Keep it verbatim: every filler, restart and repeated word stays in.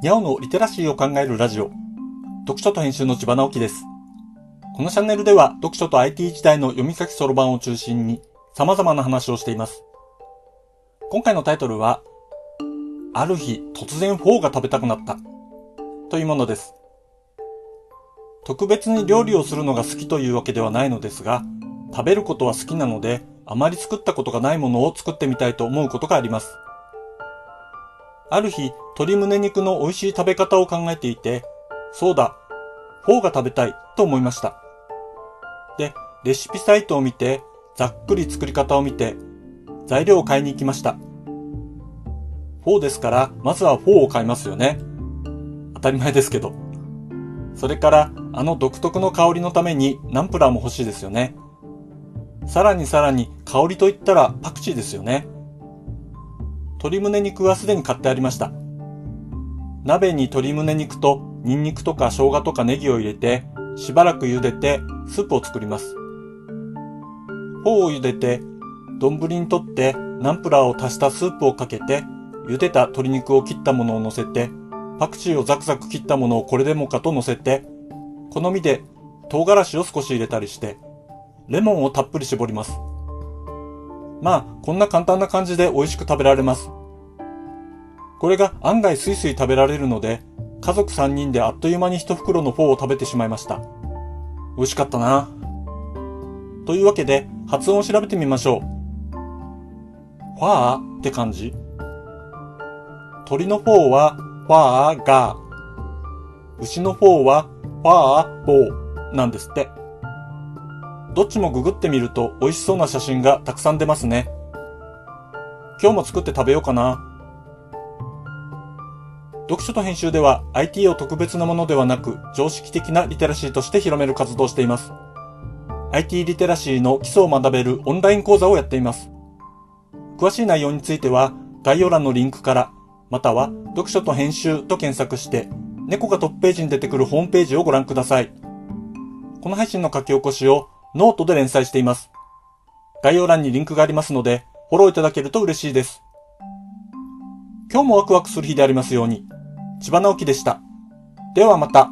にゃおのリテラシーを考えるラジオ、読書と編集の千葉直樹です。このチャンネルでは読書と アイティー 時代の読み書きそろばんを中心に様々な話をしています。今回のタイトルは、ある日突然フォーが食べたくなったというものです。特別に料理をするのが好きというわけではないのですが、食べることは好きなので、あまり作ったことがないものを作ってみたいと思うことがあります。ある日、鶏胸肉の美味しい食べ方を考えていて、そうだ、フォーが食べたいと思いました。で、レシピサイトを見て、ざっくり作り方を見て、材料を買いに行きました。フォーですから、まずはフォーを買いますよね。当たり前ですけど。それから、あの独特の香りのためにナンプラーも欲しいですよね。さらにさらに、香りといったらパクチーですよね。鶏胸肉はすでに買ってありました。鍋に鶏胸肉とニンニクとか生姜とかネギを入れて、しばらく茹でてスープを作ります。フォーを茹でて、丼にとってナンプラーを足したスープをかけて、茹でた鶏肉を切ったものを乗せて、パクチーをザクザク切ったものをこれでもかと乗せて、好みで唐辛子を少し入れたりして、レモンをたっぷり絞ります。まあ、こんな簡単な感じで美味しく食べられます。これが案外スイスイ食べられるので、家族さんにんであっという間に一袋のフォーを食べてしまいました。美味しかったな。というわけで、発音を調べてみましょう。ファーって感じ。鳥のフォーは、ファーガー。牛のフォーは、ファーボーなんですって。どっちもググってみると美味しそうな写真がたくさん出ますね。今日も作って食べようかな。読書と編集では アイティー を特別なものではなく常識的なリテラシーとして広める活動をしています。アイティー リテラシーの基礎を学べるオンライン講座をやっています。詳しい内容については概要欄のリンクから、または読書と編集と検索して猫がトップページに出てくるホームページをご覧ください。この配信の書き起こしをノートで連載しています。概要欄にリンクがありますので、フォローいただけると嬉しいです。今日もワクワクする日でありますように。千葉直樹でした。ではまた。